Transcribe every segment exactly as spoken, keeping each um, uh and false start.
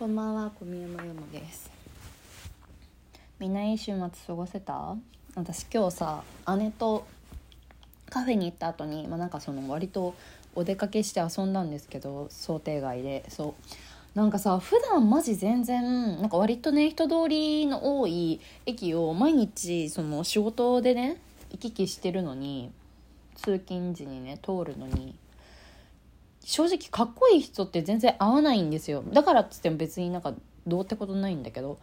こんばんは、小宮山よもです。みんないい週末過ごせた？私今日さ、姉とカフェに行った後に、まあ、なんかその割とお出かけして遊んだんですけど、想定外で。そうなんかさ、普段マジ全然なんか割とね、人通りの多い駅を毎日その仕事でね行き来してるのに、通勤時にね通るのに、正直かっこいい人って全然合わないんですよ。だからっつっても別になんかどうってことないんだけど、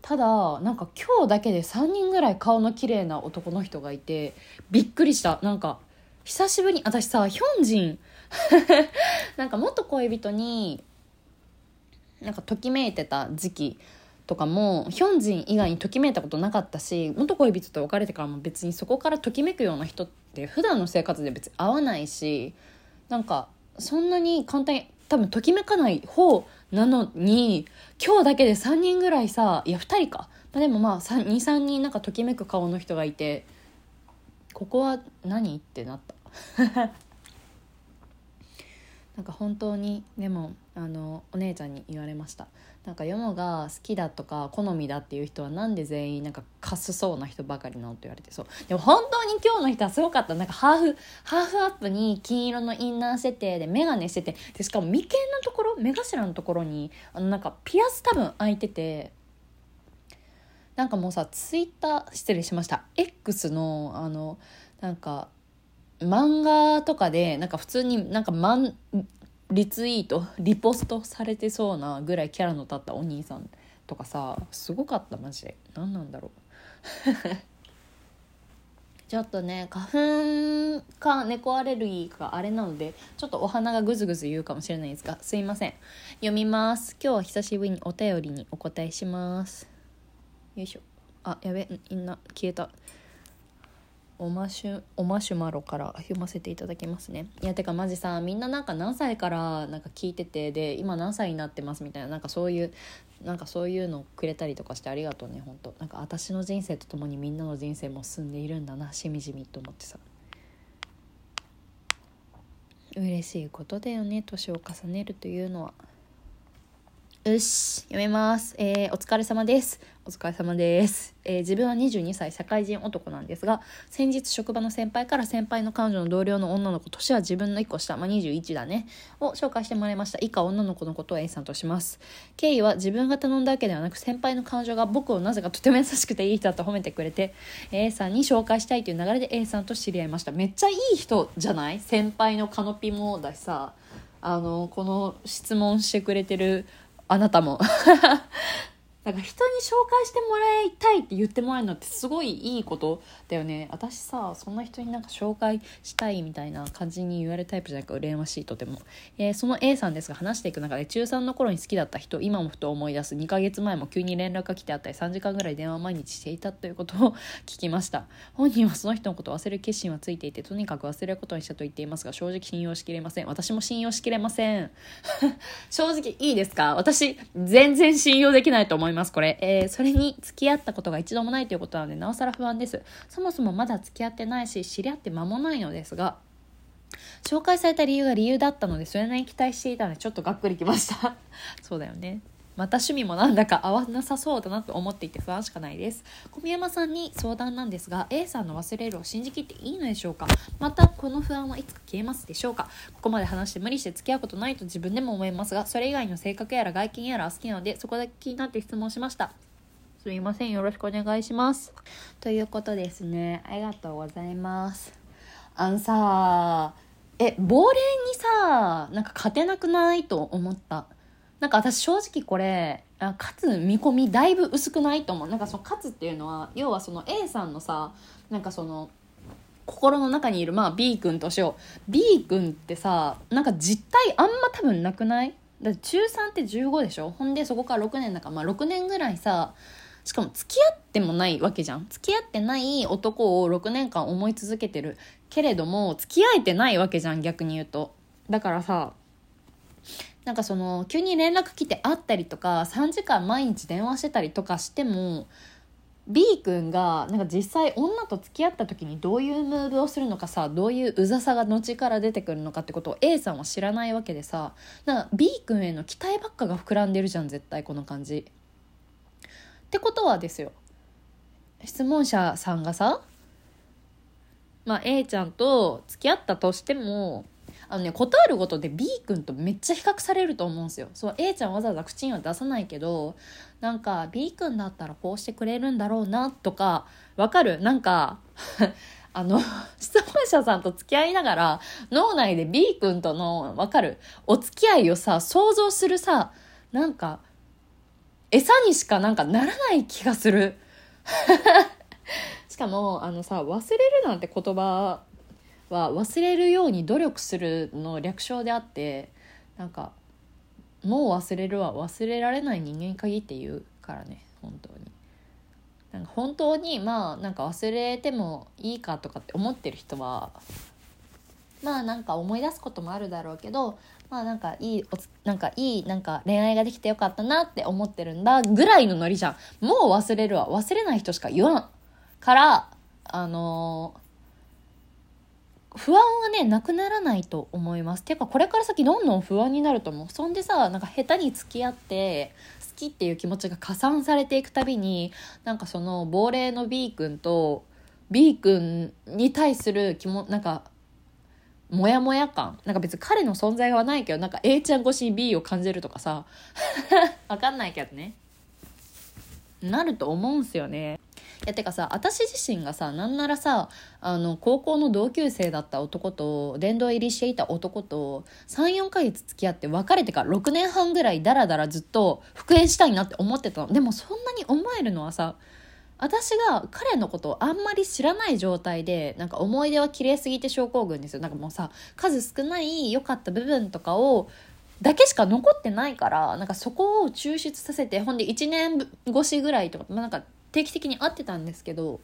ただなんか今日だけでさんにんぐらい顔の綺麗な男の人がいてびっくりした。なんか久しぶりに私さ、ヒョンジンなんか元恋人になんかときめいてた時期とかもヒョンジン以外にときめいたことなかったし、元恋人と別れてからも別にそこからときめくような人って普段の生活で別に合わないし、なんかそんなに簡単に多分ときめかない方なのに、今日だけでさんにんぐらいさ、いやふたりか、まあ、でもまあ にさんにんなんかときめく顔の人がいて、ここは何ってなったなんか本当にでもあのお姉ちゃんに言われました。なんかヨモが好きだとか好みだっていう人はなんで全員なんかカスそうな人ばかりなのと言われて、そうでも本当に今日の人はすごかった。なんかハーフハーフアップに金色のインナーしてて、でメガネしてて、でしかも眉間のところ、目頭のところにあのなんかピアス多分開いてて、なんかもうさ、ツイッター失礼しました X のあのなんか漫画とかでなんか普通になんかマンリツイートリポストされてそうなぐらいキャラの立ったお兄さんとかさ、すごかったマジで。何なんだろうちょっとね、花粉か猫アレルギーかあれなので、ちょっとお鼻がぐずぐず言うかもしれないですが、すいません。読みます。今日は久しぶりにお便りにお答えします。よいしょ。あ、やべ、みんな消えた。おマシュ、おマシュマロから読ませていただきますね。いやてかマジさ、みんななんか何歳からなんか聞いてて、で今何歳になってますみたいな、なんかそういうなんかそういうのをくれたりとかしてありがとうね。本当なんか私の人生とともにみんなの人生も進んでいるんだな、しみじみと思ってさ。嬉しいことだよね、年を重ねるというのは。よし、読めます、えー、お疲れ様ですお疲れ様です、えー、自分はにじゅうにさい社会人男なんですが、先日職場の先輩から先輩の彼女の同僚の女の子、年は自分のいっこした、まあ、にじゅういちだねを紹介してもらいました。以下女の子のことを A さんとします。経緯は自分が頼んだわけではなく、先輩の彼女が僕をなぜかとても優しくていい人だと褒めてくれて A さんに紹介したいという流れで A さんと知り合いました。めっちゃいい人じゃない？先輩のカノピもだしさ、あのこの質問してくれてるあなたもなんか人に紹介してもらいたいって言ってもらえるのってすごいいいことだよね。私さ、そんな人になんか紹介したいみたいな感じに言われるタイプじゃなく、羨ましいとても、えー、その A さんですが、話していく中で中さんの頃に好きだった人、今もふと思い出す。にかげつまえも急に連絡が来てあったり、さんじかんぐらい電話を毎日していたということを聞きました。本人はその人のことを忘れる決心はついていて、とにかく忘れることにしたと言っていますが、正直信用しきれません。私も信用しきれません正直いいですか？私全然信用できないと思いますますこれ、えー、それに付き合ったことが一度もないということなので、なおさら不安です。そもそもまだ付き合ってないし、知り合って間もないのですが、紹介された理由が理由だったので、それなりに期待していたのでちょっとがっくりきましたそうだよね、また趣味もなんだか合わなさそうだなと思っていて不安しかないです。小宮山さんに相談なんですが、 A さんの忘れるを信じ切っていいのでしょうか？またこの不安はいつか消えますでしょうか？ここまで話して無理して付き合うことないと自分でも思いますが、それ以外の性格やら外見やら好きなので、そこだけ気になって質問しました。すみません、よろしくお願いしますということですね。ありがとうございます。あのさ、え亡霊にさ、なんか勝てなくないと思った。なんか私正直これ勝つ見込みだいぶ薄くないと思う。なんかその勝つっていうのは、要はその A さんのさ、なんかその心の中にいる、まあ B 君としよう。 B 君ってさ、なんか実態あんま多分なくない？だって中さんってじゅうごでしょ。ほんでそこからろくねんだから、まあろくねんぐらいさ、しかも付き合ってもないわけじゃん。付き合ってない男をろくねんかん思い続けてるけれども、付き合えてないわけじゃん、逆に言うと。だからさ、なんかその急に連絡来て会ったりとか、さんじかん毎日電話してたりとかしても、B 君がなんか実際女と付き合った時にどういうムーブをするのかさ、どういううざさが後から出てくるのかってことを A さんは知らないわけでさ、なんか B 君への期待ばっかが膨らんでるじゃん、絶対この感じ。ってことはですよ、質問者さんがさ、まあ A ちゃんと付き合ったとしても、あのね、ことあるごとで B 君とめっちゃ比較されると思うんですよ。そう A ちゃんわざわざ口には出さないけど、なんか B 君だったらこうしてくれるんだろうなとか、わかる？なんかあの質問者さんと付き合いながら脳内で B 君との、わかる？お付き合いをさ想像するさ、なんか餌にしかなんかならない気がする。しかもあのさ、忘れるなんて言葉は忘れるように努力するの略称であって、なんかもう忘れるは忘れられない人間に限って言うからね。本当になんか本当にまあなんか忘れてもいいかとかって思ってる人はまあなんか思い出すこともあるだろうけど、まあなんかいいおつなんかいいなんか恋愛ができてよかったなって思ってるんだぐらいのノリじゃん。もう忘れるは忘れない人しか言わんからあのー不安はねなくならないと思います。ていうかこれから先どんどん不安になると思う。そんでさ、なんか下手に付き合って好きっていう気持ちが加算されていくたびに、なんかその亡霊の B 君と B 君に対する気もなんかモヤモヤ感、なんか別に彼の存在はないけどなんか A ちゃん越しに B を感じるとかさわかんないけどね、なると思うんすよね。いやてかさ、私自身がさ、なんならさ、あの高校の同級生だった男と殿堂入りしていた男と さん,よん ヶ月付き合って別れてからろくねんはんぐらいダラダラずっと復縁したいなって思ってたの。でもそんなに思えるのはさ、私が彼のことをあんまり知らない状態で、なんか思い出は綺麗すぎて症候群ですよ。なんかもうさ、数少ない良かった部分とかをだけしか残ってないから、なんかそこを抽出させて、ほんでいちねんごしぐらいとか、まあ、なんか定期的に会ってたんですけど、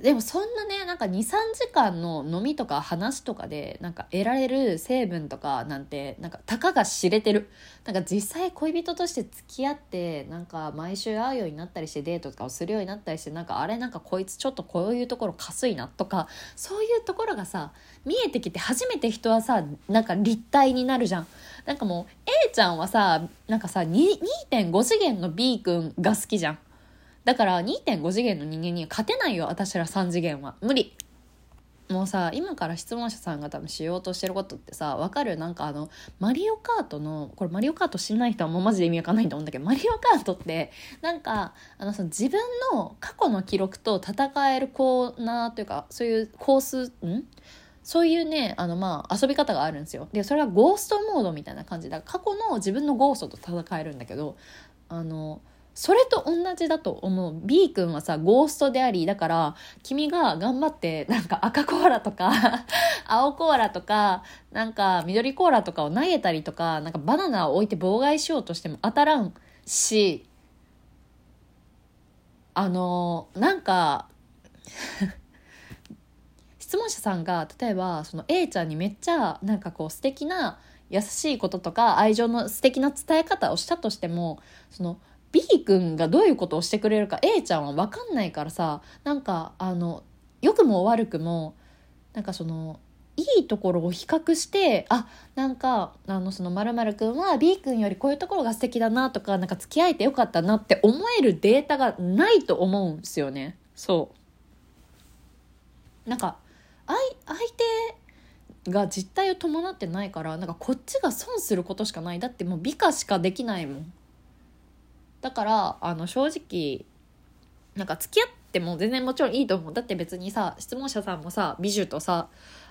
でもそんなねなんか にさんじかんの飲みとか話とかでなんか得られる成分とかなんて、なんかたかが知れてる。なんか実際恋人として付き合って、なんか毎週会うようになったりして、デートとかをするようになったりして、なんかあれ、なんかこいつちょっとこういうところかすいなとか、そういうところがさ見えてきて初めて人はさなんか立体になるじゃん。なんかもう A ちゃんはさなんかさ にてんご 次元の B 君が好きじゃん。だから にてんご 次元の人間には勝てないよ、私らさん次元は無理。もうさ、今から質問者さんが多分しようとしてることってさ、わかる？なんかあのマリオカートの、これマリオカート知らない人はもうマジで意味わかんないと思うんだけど、マリオカートってなんかあのその自分の過去の記録と戦えるコーナーというか、そういうコースんそういうね、あのまあ遊び方があるんですよ。でそれはゴーストモードみたいな感じだから、過去の自分のゴーストと戦えるんだけど、あのそれと同じだと思う。 B 君はさゴーストであり、だから君が頑張ってなんか赤コーラとか青コーラとかなんか緑コーラとかを投げたりとか、なんかバナナを置いて妨害しようとしても当たらんし、あのなんか質問者さんが例えばその A ちゃんにめっちゃなんかこう素敵な優しいこととか愛情の素敵な伝え方をしたとしても、そのB 君がどういうことをしてくれるか A ちゃんは分かんないからさ、なんかあの良くも悪くもなんかそのいいところを比較して、あなんかあのその〇〇君は B 君よりこういうところが素敵だなとか、なんか付き合えてよかったなって思えるデータがないと思うんですよね。そうなんか相手が実態を伴ってないから、なんかこっちが損することしかない。だってもう美化しかできないもん。だからあの正直なんか付き合っても全然もちろんいいと思う。だって別にさ、質問者さんもさ美女とさ、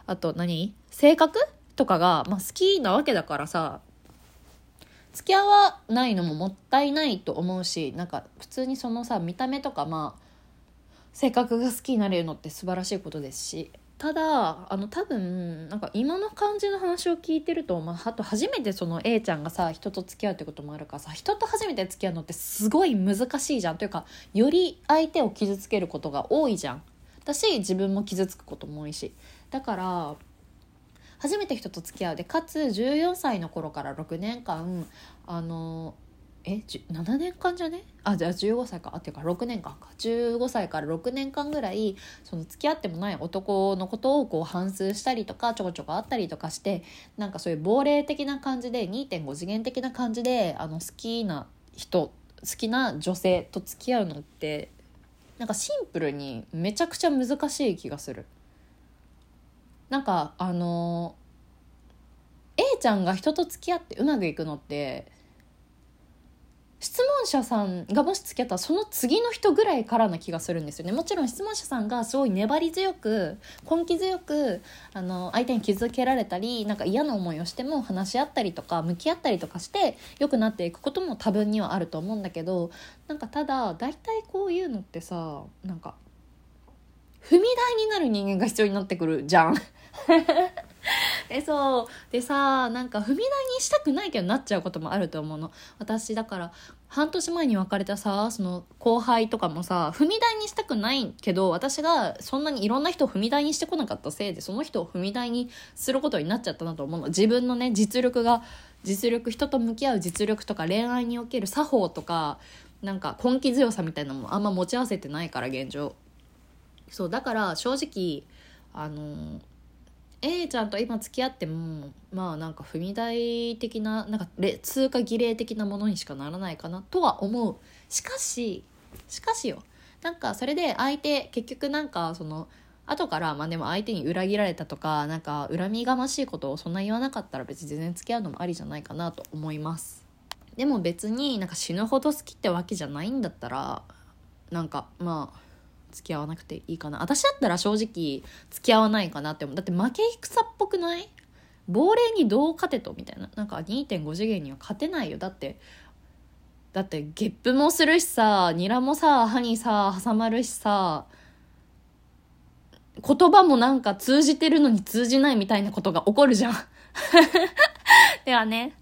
あと何性格とかが、まあ、好きなわけだからさ、付き合わないのももったいないと思うし、なんか普通にそのさ見た目とか、まあ、性格が好きになれるのって素晴らしいことですし、ただあの多分なんか今の感じの話を聞いてると、まあ、あと初めてその A ちゃんがさ人と付き合うってこともあるからさ、人と初めて付き合うのってすごい難しいじゃん。というかより相手を傷つけることが多いじゃん。だし自分も傷つくことも多いし、だから初めて人と付き合うで、かつじゅうよんさいの頃からろくねんかんあのえななねんかんじゃねあじゃあじゅうごさいかあっていうかろくねんかんかじゅうごさいからろくねんかんぐらいその付き合ってもない男のことをこう反芻したりとかちょこちょこあったりとかして、なんかそういう亡霊的な感じで にてんご 次元的な感じであの好きな人好きな女性と付き合うのってなんかシンプルにめちゃくちゃ難しい気がする。なんかあの A ちゃんが人と付き合ってうまくいくのって質問者さんがもし付き合ったらその次の人ぐらいからな気がするんですよね。もちろん質問者さんがすごい粘り強く根気強くあの相手に気づけられたりなんか嫌な思いをしても話し合ったりとか向き合ったりとかして良くなっていくことも多分にはあると思うんだけど、なんかただ大体こういうのってさなんか踏み台になる人間が必要になってくるじゃんでそうでさなんか踏み台にしたくないけどなっちゃうこともあると思うの。私だから半年前に別れたさその後輩とかもさ踏み台にしたくないけど私がそんなにいろんな人を踏み台にしてこなかったせいでその人を踏み台にすることになっちゃったなと思うの。自分のね実力が実力人と向き合う実力とか恋愛における作法とかなんか根気強さみたいなのもあんま持ち合わせてないから現状。そうだから正直あのA ちゃんと今付き合ってもまあなんか踏み台的ななんか通過儀礼的なものにしかならないかなとは思う。しかししかしよなんかそれで相手結局なんかその後からまあでも相手に裏切られたとかなんか恨みがましいことをそんな言わなかったら別に全然付き合うのもありじゃないかなと思います。でも別になんか死ぬほど好きってわけじゃないんだったらなんかまあ付き合わなくていいかな。私だったら正直付き合わないかなって思う。だって負け戦っぽくない？亡霊にどう勝てとみたいな。なんか にてんご 次元には勝てないよ。だってだってゲップもするしさニラもさ歯にさ挟まるしさ言葉もなんか通じてるのに通じないみたいなことが起こるじゃんではね